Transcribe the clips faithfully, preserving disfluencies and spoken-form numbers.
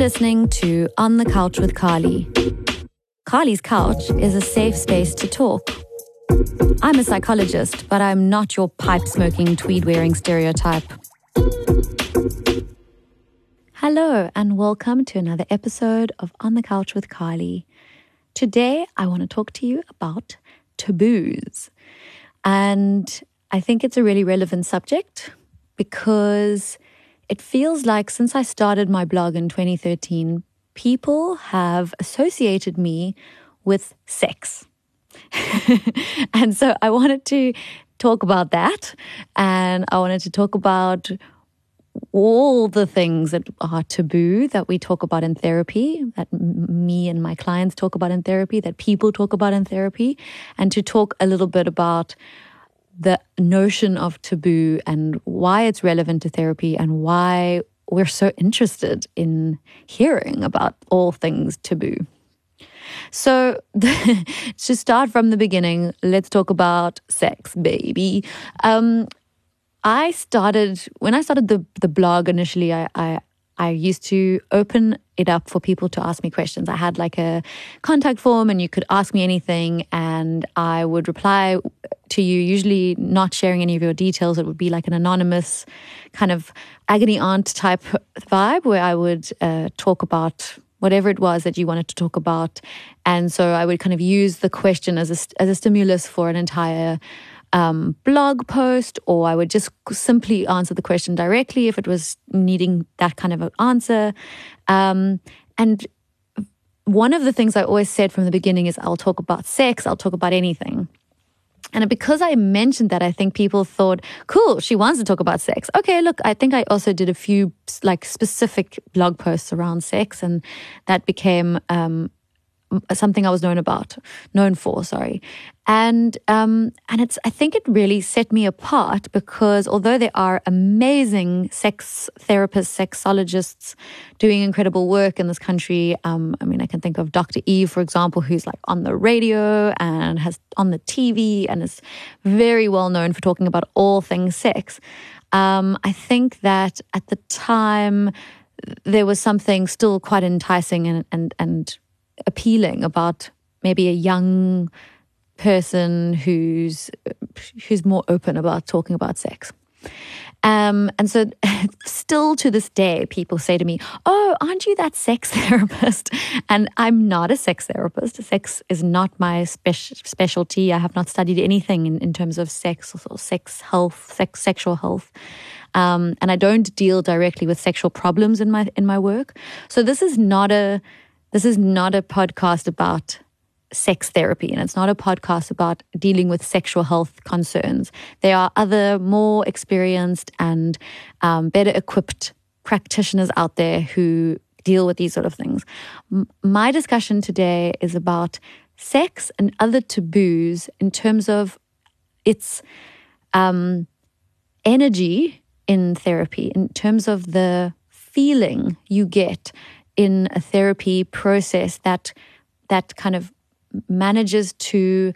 listening to On the Couch with Carly. Carly's couch is a safe space to talk. I'm a psychologist, but I'm not your pipe-smoking, tweed-wearing stereotype. Hello, and welcome to another episode of On the Couch with Carly. Today, I want to talk to you about taboos. And I think it's a really relevant subject because it feels like since I started my blog in twenty thirteen, people have associated me with sex. And so I wanted to talk about that. And I wanted to talk about all the things that are taboo that we talk about in therapy, that me and my clients talk about in therapy, that people talk about in therapy, and to talk a little bit about the notion of taboo and why it's relevant to therapy and why we're so interested in hearing about all things taboo. So to start from the beginning, let's talk about sex, baby. Um, I started, when I started the, the blog initially, I, I I used to open it up for people to ask me questions. I had like a contact form and you could ask me anything and I would reply to you, usually not sharing any of your details. It would be like an anonymous kind of agony aunt type vibe where I would uh, talk about whatever it was that you wanted to talk about. And so I would kind of use the question as a, as a stimulus for an entire um, blog post, or I would just simply answer the question directly if it was needing that kind of an answer. Um, and one of the things I always said from the beginning is I'll talk about sex, I'll talk about anything. And because I mentioned that, I think people thought, cool, she wants to talk about sex. Okay, look, I think I also did a few like specific blog posts around sex, and that became um, something I was known about, known for, sorry. And um, and it's I think it really set me apart because although there are amazing sex therapists, sexologists doing incredible work in this country, um, I mean, I can think of Doctor E, for example, who's like on the radio and has on the T V and is very well known for talking about all things sex. Um, I think that at the time there was something still quite enticing and and, and appealing about maybe a young person who's who's more open about talking about sex. Um, and so still to this day, people say to me, oh, aren't you that sex therapist? And I'm not a sex therapist. Sex is not my spe- specialty. I have not studied anything in, in terms of sex or sex health, sex, sexual health. Um, and I don't deal directly with sexual problems in my in my work. So this is not a this is not a podcast about sex therapy, and it's not a podcast about dealing with sexual health concerns. There are other more experienced and um, better equipped practitioners out there who deal with these sort of things. M- my discussion today is about sex and other taboos in terms of its um, energy in therapy, in terms of the feeling you get in a therapy process that that kind of manages to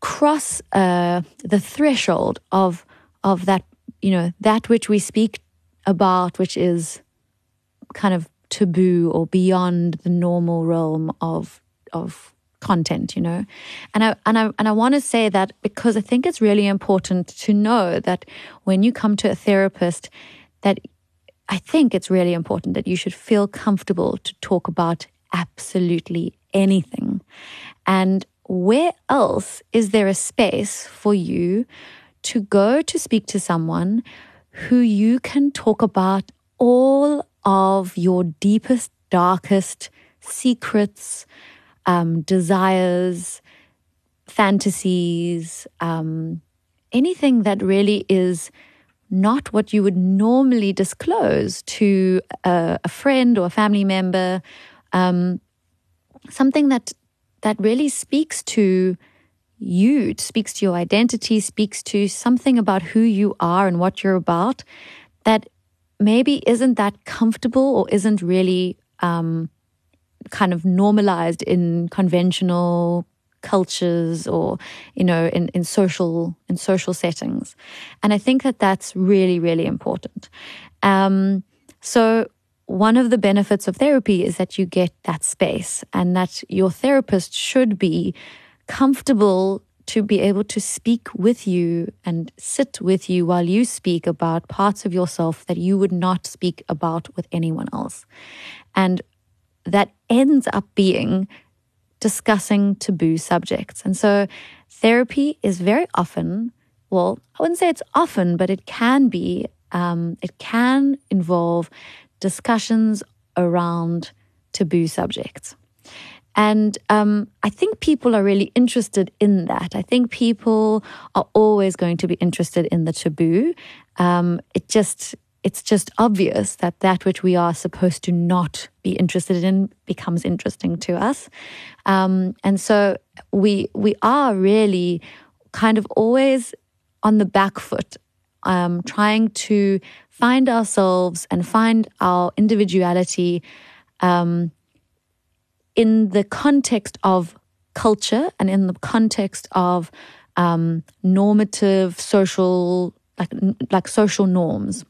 cross uh, the threshold of of that, you know, that which we speak about, which is kind of taboo or beyond the normal realm of of content, you know. And I and I and I want to say that because I think it's really important to know that when you come to a therapist, that I think it's really important that you should feel comfortable to talk about absolutely anything. And where else is there a space for you to go to speak to someone who you can talk about all of your deepest, darkest secrets, um, desires, fantasies, um, anything that really is not what you would normally disclose to a, a friend or a family member, um, something that that really speaks to you, speaks to your identity, speaks to something about who you are and what you're about that maybe isn't that comfortable or isn't really um, kind of normalized in conventional cultures or, you know, in, in social in social settings. And I think that that's really, really important. Um, so one of the benefits of therapy is that you get that space and that your therapist should be comfortable to be able to speak with you and sit with you while you speak about parts of yourself that you would not speak about with anyone else. And that ends up being discussing taboo subjects. And so therapy is very often, well, I wouldn't say it's often, but it can be, um, it can involve discussions around taboo subjects. And um, I think people are really interested in that. I think people are always going to be interested in the taboo. Um, it just, it's just obvious that that which we are supposed to not be interested in becomes interesting to us. Um, and so we we are really kind of always on the back foot, um, trying to find ourselves and find our individuality um in the context of culture and in the context of um, normative social, like like social norms.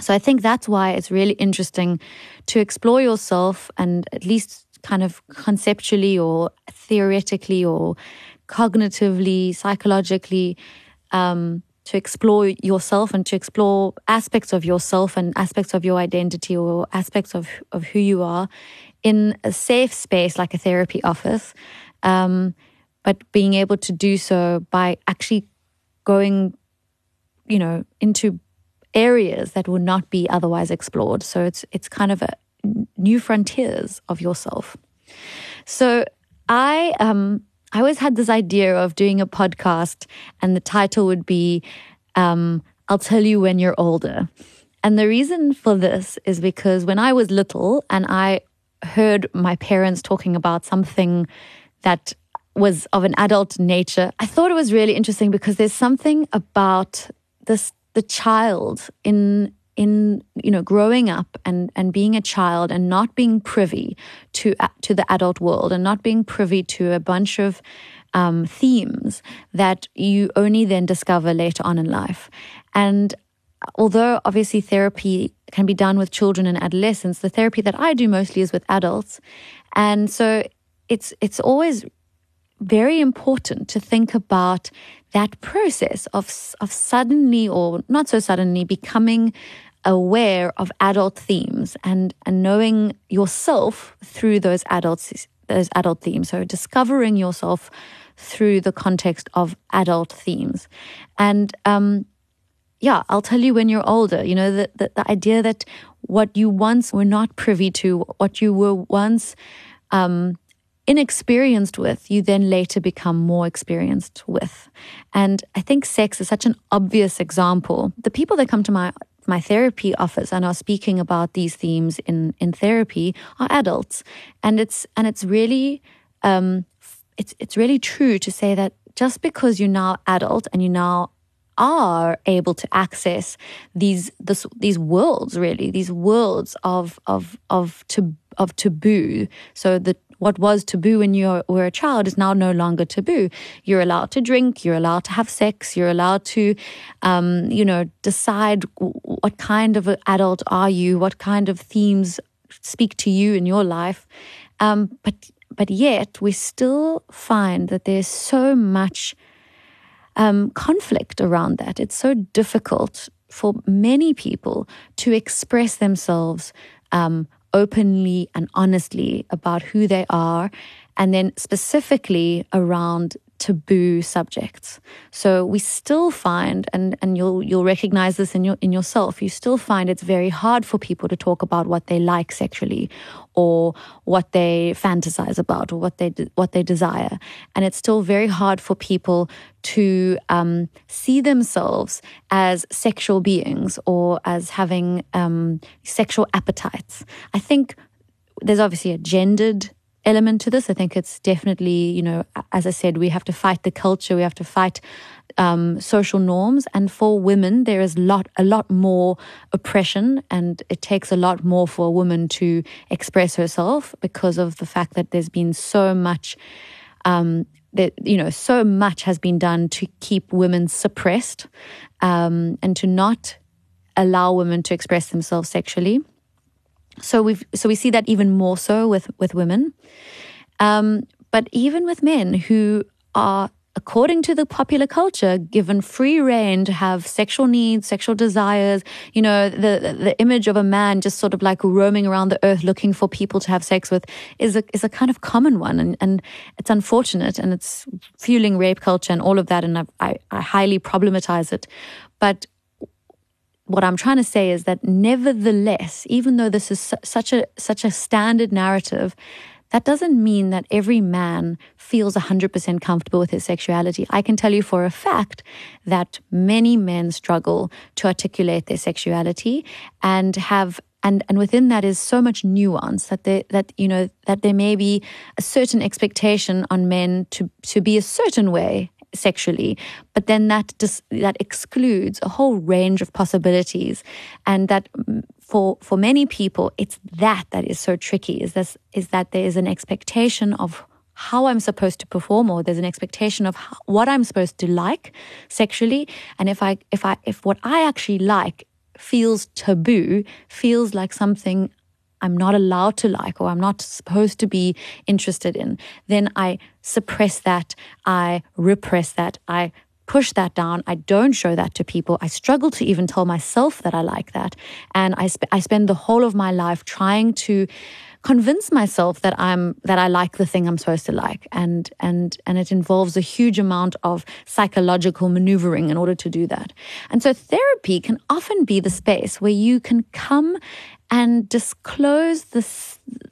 So I think that's why it's really interesting to explore yourself, and at least kind of conceptually or theoretically or cognitively, psychologically, um, to explore yourself and to explore aspects of yourself and aspects of your identity or aspects of, of who you are in a safe space like a therapy office, um, but being able to do so by actually going, you know, into areas that would not be otherwise explored. So it's it's kind of a new frontiers of yourself. So I um I always had this idea of doing a podcast, and the title would be um, "I'll Tell You When You're Older," and the reason for this is because when I was little and I heard my parents talking about something that was of an adult nature, I thought it was really interesting because there's something about this the child in in you know growing up and and being a child and not being privy to to the adult world and not being privy to a bunch of um, themes that you only then discover later on in life. And although obviously therapy can be done with children and adolescents, the therapy that I do mostly is with adults. And so it's it's always very important to think about that process of of suddenly or not so suddenly becoming aware of adult themes and, and knowing yourself through those adults those adult themes. So discovering yourself through the context of adult themes. And um yeah, I'll tell you when you're older. You know, the, the, the idea that what you once were not privy to, what you were once um, inexperienced with, you then later become more experienced with. And I think sex is such an obvious example. The people that come to my my therapy office and are speaking about these themes in in therapy are adults, and it's and it's really um, it's it's really true to say that just because you're now adult and you're now are able to access these this, these worlds, really, these worlds of of of, tab- of taboo. So that what was taboo when you were a child is now no longer taboo. You're allowed to drink. You're allowed to have sex. You're allowed to, um, you know, decide what kind of adult are you, what kind of themes speak to you in your life. Um, but but yet we still find that there's so much Um, conflict around that. It's so difficult for many people to express themselves um, openly and honestly about who they are, and then specifically around taboo subjects. So we still find, and and you'll you'll recognize this in your in yourself, you still find it's very hard for people to talk about what they like sexually, or what they fantasize about, or what they what they desire. And it's still very hard for people to um, see themselves as sexual beings or as having um, sexual appetites. I think there's obviously a gendered element to this. I think it's definitely, you know, as I said, we have to fight the culture, we have to fight um, social norms. And for women, there is lot, a lot more oppression, and it takes a lot more for a woman to express herself because of the fact that there's been so much, um, that, you know, so much has been done to keep women suppressed um, and to not allow women to express themselves sexually. So we so we see that even more so with with women, um, but even with men who are, according to the popular culture, given free rein to have sexual needs, sexual desires. You know, the the image of a man just sort of like roaming around the earth looking for people to have sex with is a is a kind of common one, and and it's unfortunate, and it's fueling rape culture and all of that, and I I, I highly problematize it, but. What I'm trying to say is that nevertheless, even though this is su- such a such a standard narrative, that doesn't mean that every man feels one hundred percent comfortable with his sexuality. I can tell you for a fact that many men struggle to articulate their sexuality and have and and within that is so much nuance that they that you know that there may be a certain expectation on men to to be a certain way sexually, but then that dis- that excludes a whole range of possibilities, and that for for many people it's that that is so tricky. Is this is that there is an expectation of how I'm supposed to perform, or there's an expectation of how, what I'm supposed to like sexually, and if I if I if what I actually like feels taboo, feels like something I'm not allowed to like, or I'm not supposed to be interested in, then I suppress that, I repress that, I push that down, I don't show that to people, I struggle to even tell myself that I like that, and I, sp- I spend the whole of my life trying to convince myself that I'm that I like the thing I'm supposed to like, and and and it involves a huge amount of psychological maneuvering in order to do that. And so therapy can often be the space where you can come and disclose the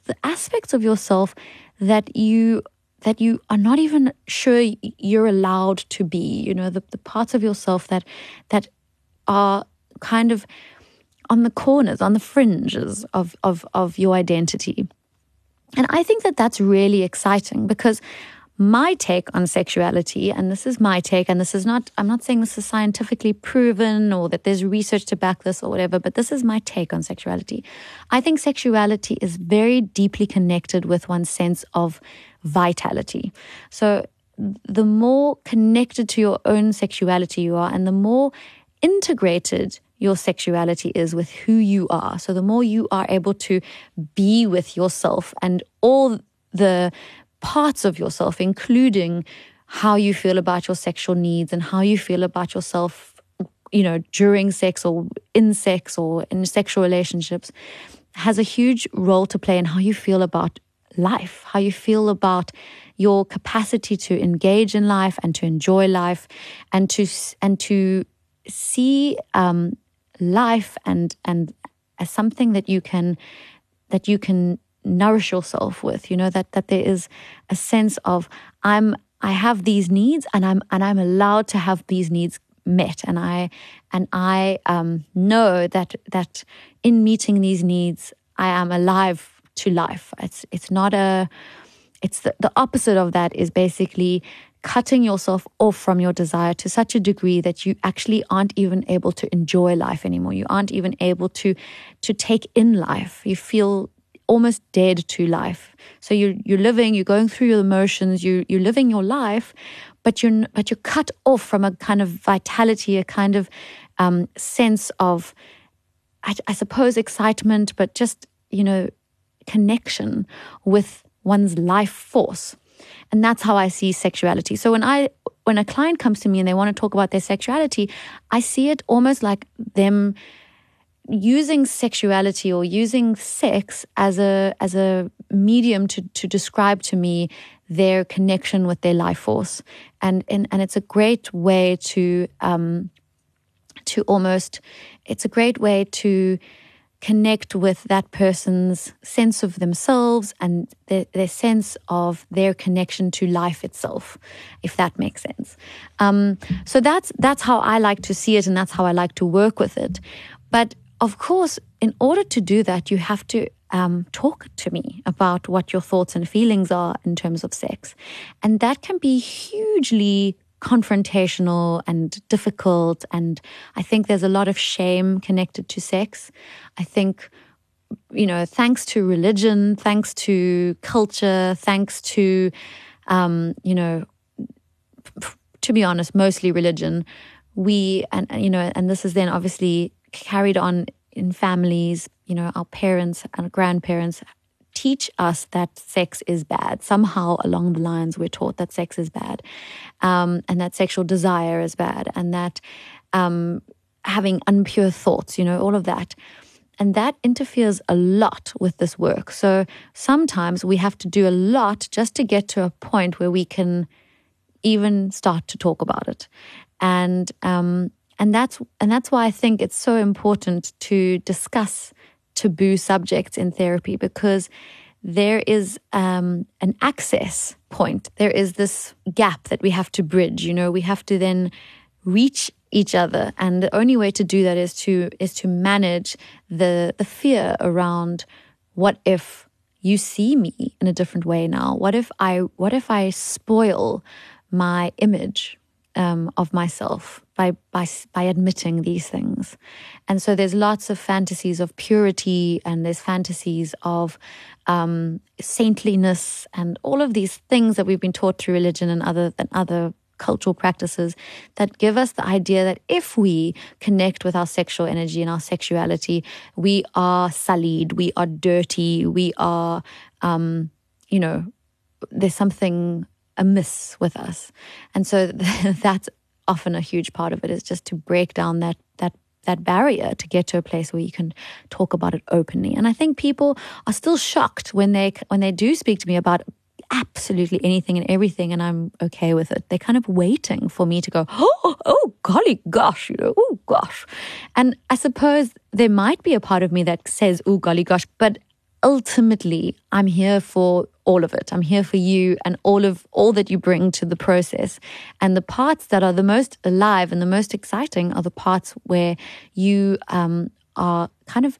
the aspects of yourself that you that you are not even sure you're allowed to be. You know, the, the parts of yourself that that are kind of on the corners, on the fringes of of of your identity. And I think that that's really exciting, because my take on sexuality, and this is my take, and this is not, I'm not saying this is scientifically proven or that there's research to back this or whatever, but this is my take on sexuality. I think sexuality is very deeply connected with one's sense of vitality. So the more connected to your own sexuality you are, and the more integrated your sexuality is with who you are. So the more you are able to be with yourself and all the parts of yourself, including how you feel about your sexual needs and how you feel about yourself, you know, during sex or in sex or in sexual relationships, has a huge role to play in how you feel about life, how you feel about your capacity to engage in life and to enjoy life and to and to see um, life and and as something that you can that you can. nourish yourself with, you know, that that there is a sense of I'm I have these needs and I'm and I'm allowed to have these needs met, and I and I um, know that that in meeting these needs I am alive to life. It's it's not a it's the, the opposite of that is basically cutting yourself off from your desire to such a degree that you actually aren't even able to enjoy life anymore. You aren't even able to to take in life. You feel almost dead to life. So you're you're living, you're going through your emotions, you you're living your life, but you're but you're cut off from a kind of vitality, a kind of um, sense of, I, I suppose, excitement, but just, you know, connection with one's life force. And that's how I see sexuality. So when I when a client comes to me and they want to talk about their sexuality, I see it almost like them using sexuality or using sex as a as a medium to to describe to me their connection with their life force, and and, and it's a great way to um to almost it's a great way to connect with that person's sense of themselves and their, their sense of their connection to life itself, if that makes sense. Um, so that's that's how I like to see it, and that's how I like to work with it, but. Of course, in order to do that, you have to um, talk to me about what your thoughts and feelings are in terms of sex. And that can be hugely confrontational and difficult. And I think there's a lot of shame connected to sex. I think, you know, thanks to religion, thanks to culture, thanks to, um, you know, to be honest, mostly religion, we, and, you know, and this is then obviously carried on in families, you know, our parents and grandparents teach us that sex is bad. Somehow along the lines, we're taught that sex is bad, um, and that sexual desire is bad, and that um, having impure thoughts, you know, all of that. And that interferes a lot with this work. So sometimes we have to do a lot just to get to a point where we can even start to talk about it. And um, and that's and that's why I think it's so important to discuss taboo subjects in therapy, because there is um, an access point. There is this gap that we have to bridge. You know, we have to then reach each other, and the only way to do that is to is to manage the the fear around, what if you see me in a different way now? What if I what if I spoil my image um, of myself by by by admitting these things? And so there's lots of fantasies of purity, and there's fantasies of um, saintliness, and all of these things that we've been taught through religion and other and other. cultural practices that give us the idea that if we connect with our sexual energy and our sexuality, we are sullied, we are dirty, we are, um, you know, there's something amiss with us. And so that's often a huge part of it, is just to break down that that that barrier to get to a place where you can talk about it openly. And I think people are still shocked when they when they do speak to me about absolutely anything and everything, and I'm okay with it. They're kind of waiting for me to go, oh, oh, golly, gosh, you know, oh, gosh. And I suppose there might be a part of me that says, oh, golly, gosh, but ultimately I'm here for all of it. I'm here for you and all of all that you bring to the process. And the parts that are the most alive and the most exciting are the parts where you um, are kind of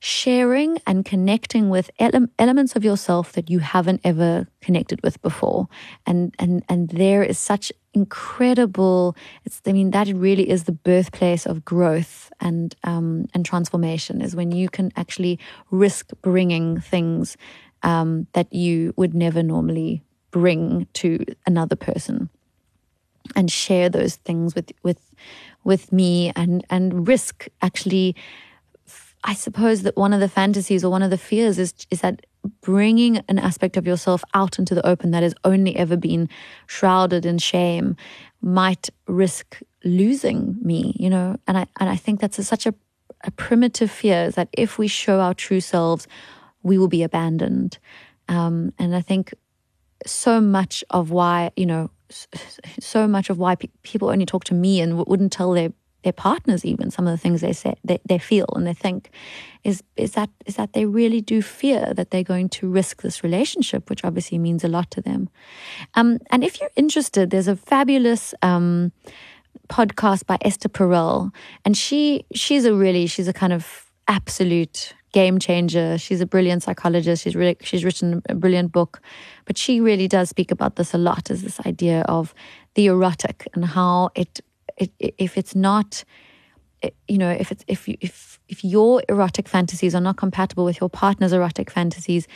sharing and connecting with ele- elements of yourself that you haven't ever connected with before. And and and there is such incredible, it's, I mean, that really is the birthplace of growth and um, and transformation, is when you can actually risk bringing things um, that you would never normally bring to another person, and share those things with with with me, and and risk actually. I suppose that one of the fantasies or one of the fears is is that bringing an aspect of yourself out into the open that has only ever been shrouded in shame might risk losing me, you know. And I and I think that's a, such a, a primitive fear, is that if we show our true selves, we will be abandoned. Um, and I think so much of why, you know, so much of why pe- people only talk to me and wouldn't tell their their partners, even some of the things they say, they, they feel and they think, is is that is that they really do fear that they're going to risk this relationship, which obviously means a lot to them. Um, and if you're interested, there's a fabulous um, podcast by Esther Perel, and she she's a really she's a kind of absolute game changer. She's a brilliant psychologist. She's really she's written a brilliant book, but she really does speak about this a lot, is this idea of the erotic and how it. It, if it's not, you know, if it's if you, if if your erotic fantasies are not compatible with your partner's erotic fantasies,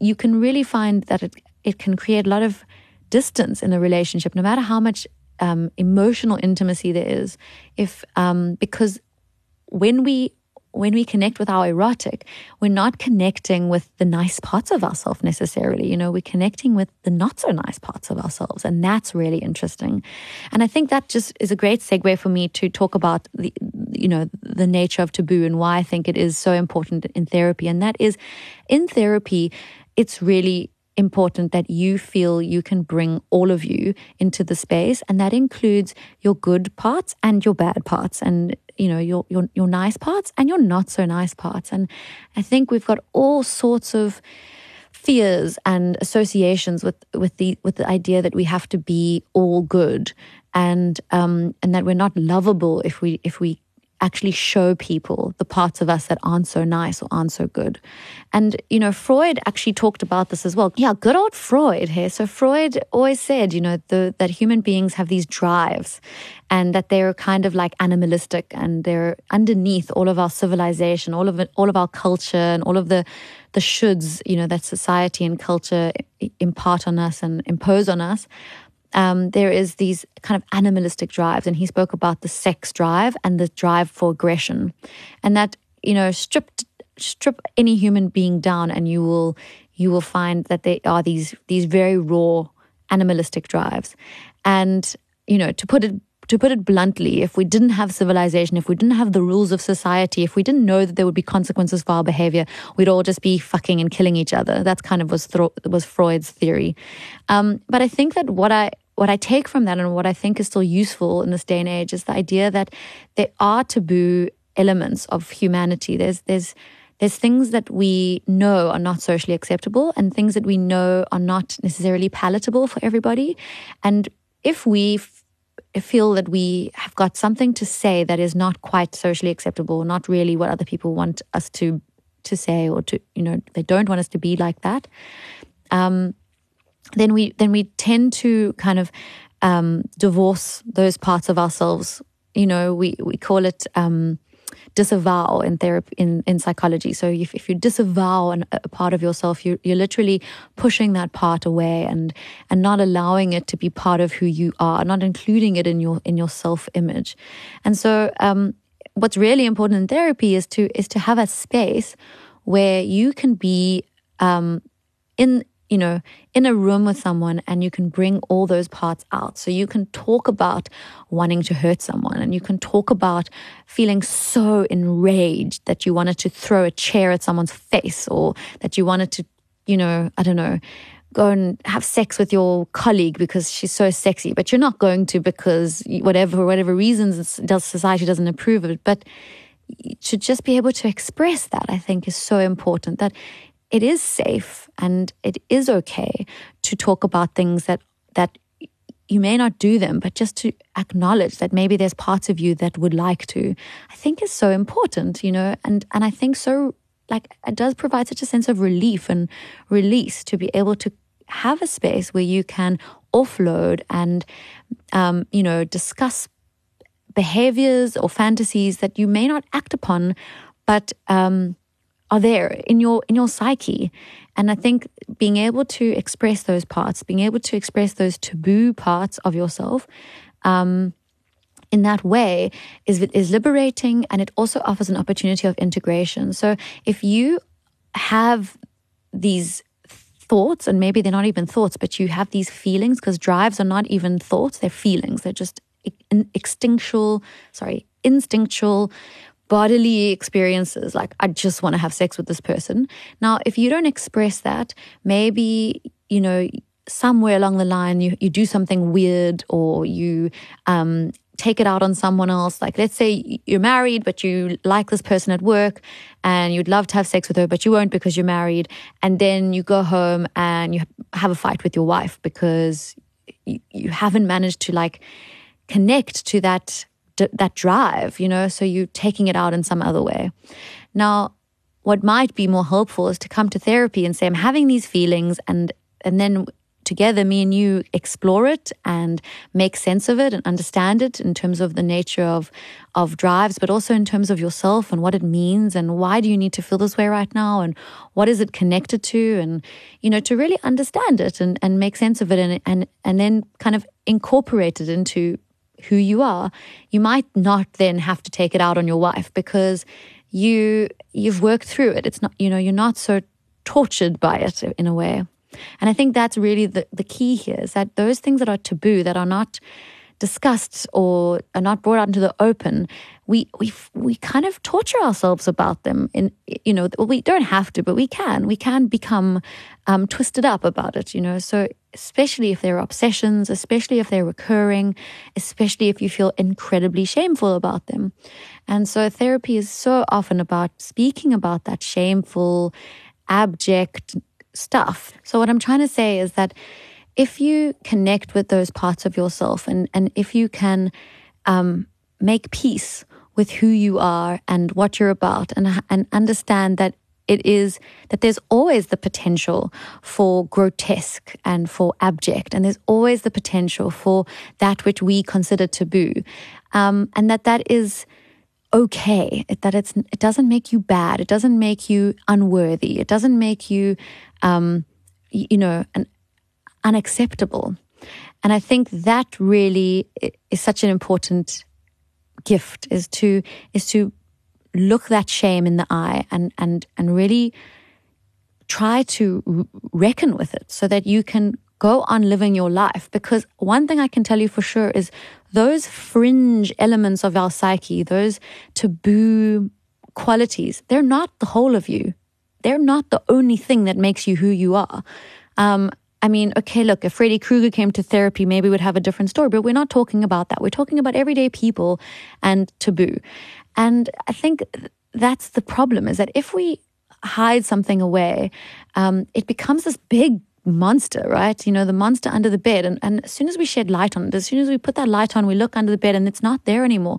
you can really find that it it can create a lot of distance in a relationship, no matter how much um, emotional intimacy there is. If um, because when we when we connect with our erotic, we're not connecting with the nice parts of ourselves necessarily. You know, we're connecting with the not so nice parts of ourselves. And that's really interesting. And I think that just is a great segue for me to talk about the, you know, the nature of taboo and why I think it is so important in therapy. And that is, in therapy, it's really important that you feel you can bring all of you into the space. And that includes your good parts and your bad parts, and you know, your your your nice parts and your not so nice parts. And I think we've got all sorts of fears and associations with with the with the idea that we have to be all good, and um and that we're not lovable if we if we actually show people the parts of us that aren't so nice or aren't so good. And, you know, Freud actually talked about this as well. Yeah, good old Freud here. So Freud always said, you know, the, that human beings have these drives, and that they're kind of like animalistic, and they're underneath all of our civilization, all of it, all of our culture, and all of the the shoulds, you know, that society and culture impart on us and impose on us. Um, there is these kind of animalistic drives, and he spoke about the sex drive and the drive for aggression, and that you know, stripped strip any human being down, and you will you will find that there are these these very raw animalistic drives. And you know, to put it to put it bluntly, if we didn't have civilization, if we didn't have the rules of society, if we didn't know that there would be consequences for our behavior, we'd all just be fucking and killing each other. That's kind of was thro- was Freud's theory. Um, but I think that what I what I take from that, and what I think is still useful in this day and age, is the idea that there are taboo elements of humanity. There's there's There's things that we know are not socially acceptable, and things that we know are not necessarily palatable for everybody. And if we f- feel that we have got something to say that is not quite socially acceptable, not really what other people want us to to say, or to, you know, they don't want us to be like that, um, then we then we tend to kind of um, divorce those parts of ourselves. You know, we we call it. Um, disavow in therapy, in, in psychology. So if, if you disavow an, a part of yourself, you, you're literally pushing that part away and and not allowing it to be part of who you are, not including it in your in your self-image. And so um, what's really important in therapy is to is to have a space where you can be um, in you know in a room with someone, and you can bring all those parts out. So you can talk about wanting to hurt someone, and you can talk about feeling so enraged that you wanted to throw a chair at someone's face, or that you wanted to, you know, I don't know, go and have sex with your colleague because she's so sexy, but you're not going to because whatever whatever reasons society doesn't approve of it. But to just be able to express that, I think, is so important, that it is safe and it is okay to talk about things that that you may not do them, but just to acknowledge that maybe there's parts of you that would like to, I think, is so important, you know, and, and I think so, like, it does provide such a sense of relief and release to be able to have a space where you can offload and, um, you know, discuss behaviors or fantasies that you may not act upon, but... Um, are there in your in your psyche. And I think being able to express those parts, being able to express those taboo parts of yourself um, in that way is is liberating, and it also offers an opportunity of integration. So if you have these thoughts, and maybe they're not even thoughts, but you have these feelings, because drives are not even thoughts, they're feelings. They're just instinctual, sorry, instinctual bodily experiences, like, I just want to have sex with this person. Now, if you don't express that, maybe, you know, somewhere along the line, you, you do something weird, or you um, take it out on someone else. Like, let's say you're married, but you like this person at work, and you'd love to have sex with her, but you won't because you're married. And then you go home and you have a fight with your wife because you, you haven't managed to, like, connect to that that drive, you know, so you're taking it out in some other way. Now, what might be more helpful is to come to therapy and say, I'm having these feelings, and and then together, me and you explore it and make sense of it and understand it in terms of the nature of, of drives, but also in terms of yourself and what it means, and why do you need to feel this way right now, and what is it connected to, and, you know, to really understand it and, and make sense of it, and, and, and then kind of incorporate it into who you are. You might not then have to take it out on your wife because you you've worked through it. It's not, you know, you're not so tortured by it in a way. And I think that's really the, the key here, is that those things that are taboo, that are not discussed or are not brought out into the open, we we we kind of torture ourselves about them. In, you know, we don't have to, but we can. We can become um, twisted up about it, you know. So especially if they're obsessions, especially if they're recurring, especially if you feel incredibly shameful about them. And so therapy is so often about speaking about that shameful, abject stuff. So what I'm trying to say is that if you connect with those parts of yourself, and, and if you can um, make peace with who you are and what you're about, and, and understand that it is that there's always the potential for grotesque and for abject, and there's always the potential for that which we consider taboo, um, and that that is okay. It, that it's it doesn't make you bad. It doesn't make you unworthy. It doesn't make you, um, you know, an, unacceptable. And I think that really is such an important gift, is to is to look that shame in the eye and and and really try to reckon with it so that you can go on living your life. Because one thing I can tell you for sure is those fringe elements of our psyche, those taboo qualities, they're not the whole of you. They're not the only thing that makes you who you are. Um, I mean, okay, look, if Freddy Krueger came to therapy, maybe we'd have a different story, but we're not talking about that. We're talking about everyday people and taboo. And I think that's the problem, is that if we hide something away, um, it becomes this big monster, right? You know, the monster under the bed. And, and as soon as we shed light on it, as soon as we put that light on, we look under the bed and it's not there anymore.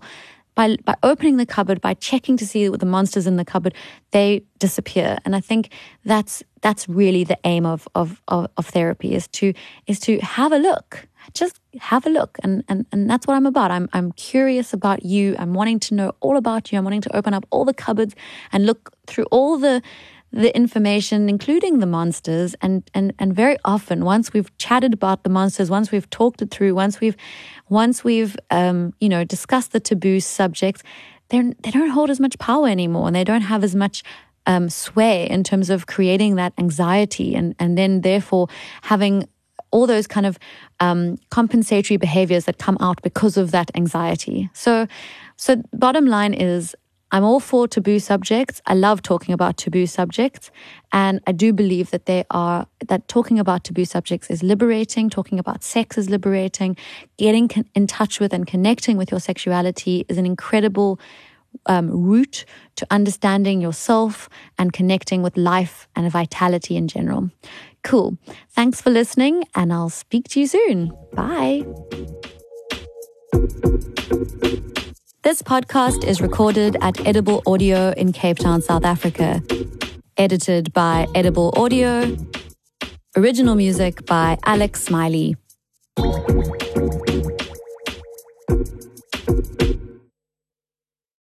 By by opening the cupboard, by checking to see what the monsters in the cupboard, they disappear. And I think that's that's really the aim of of of, of therapy is to is to have a look, just have a look, and and and that's what I'm about. I'm I'm curious about you. I'm wanting to know all about you. I'm wanting to open up all the cupboards and look through all the the information, including the monsters. And and and very often, once we've chatted about the monsters, once we've talked it through, once we've Once we've, um, you know, discussed the taboo subjects, they they don't hold as much power anymore, and they don't have as much um, sway in terms of creating that anxiety, and and then therefore having all those kind of um, compensatory behaviors that come out because of that anxiety. So, so bottom line is, I'm all for taboo subjects. I love talking about taboo subjects, and I do believe that they are that talking about taboo subjects is liberating. Talking about sex is liberating. Getting in touch with and connecting with your sexuality is an incredible um, route to understanding yourself and connecting with life and vitality in general. Cool. Thanks for listening, and I'll speak to you soon. Bye. This podcast is recorded at Edible Audio in Cape Town, South Africa. Edited by Edible Audio. Original music by Alex Smiley.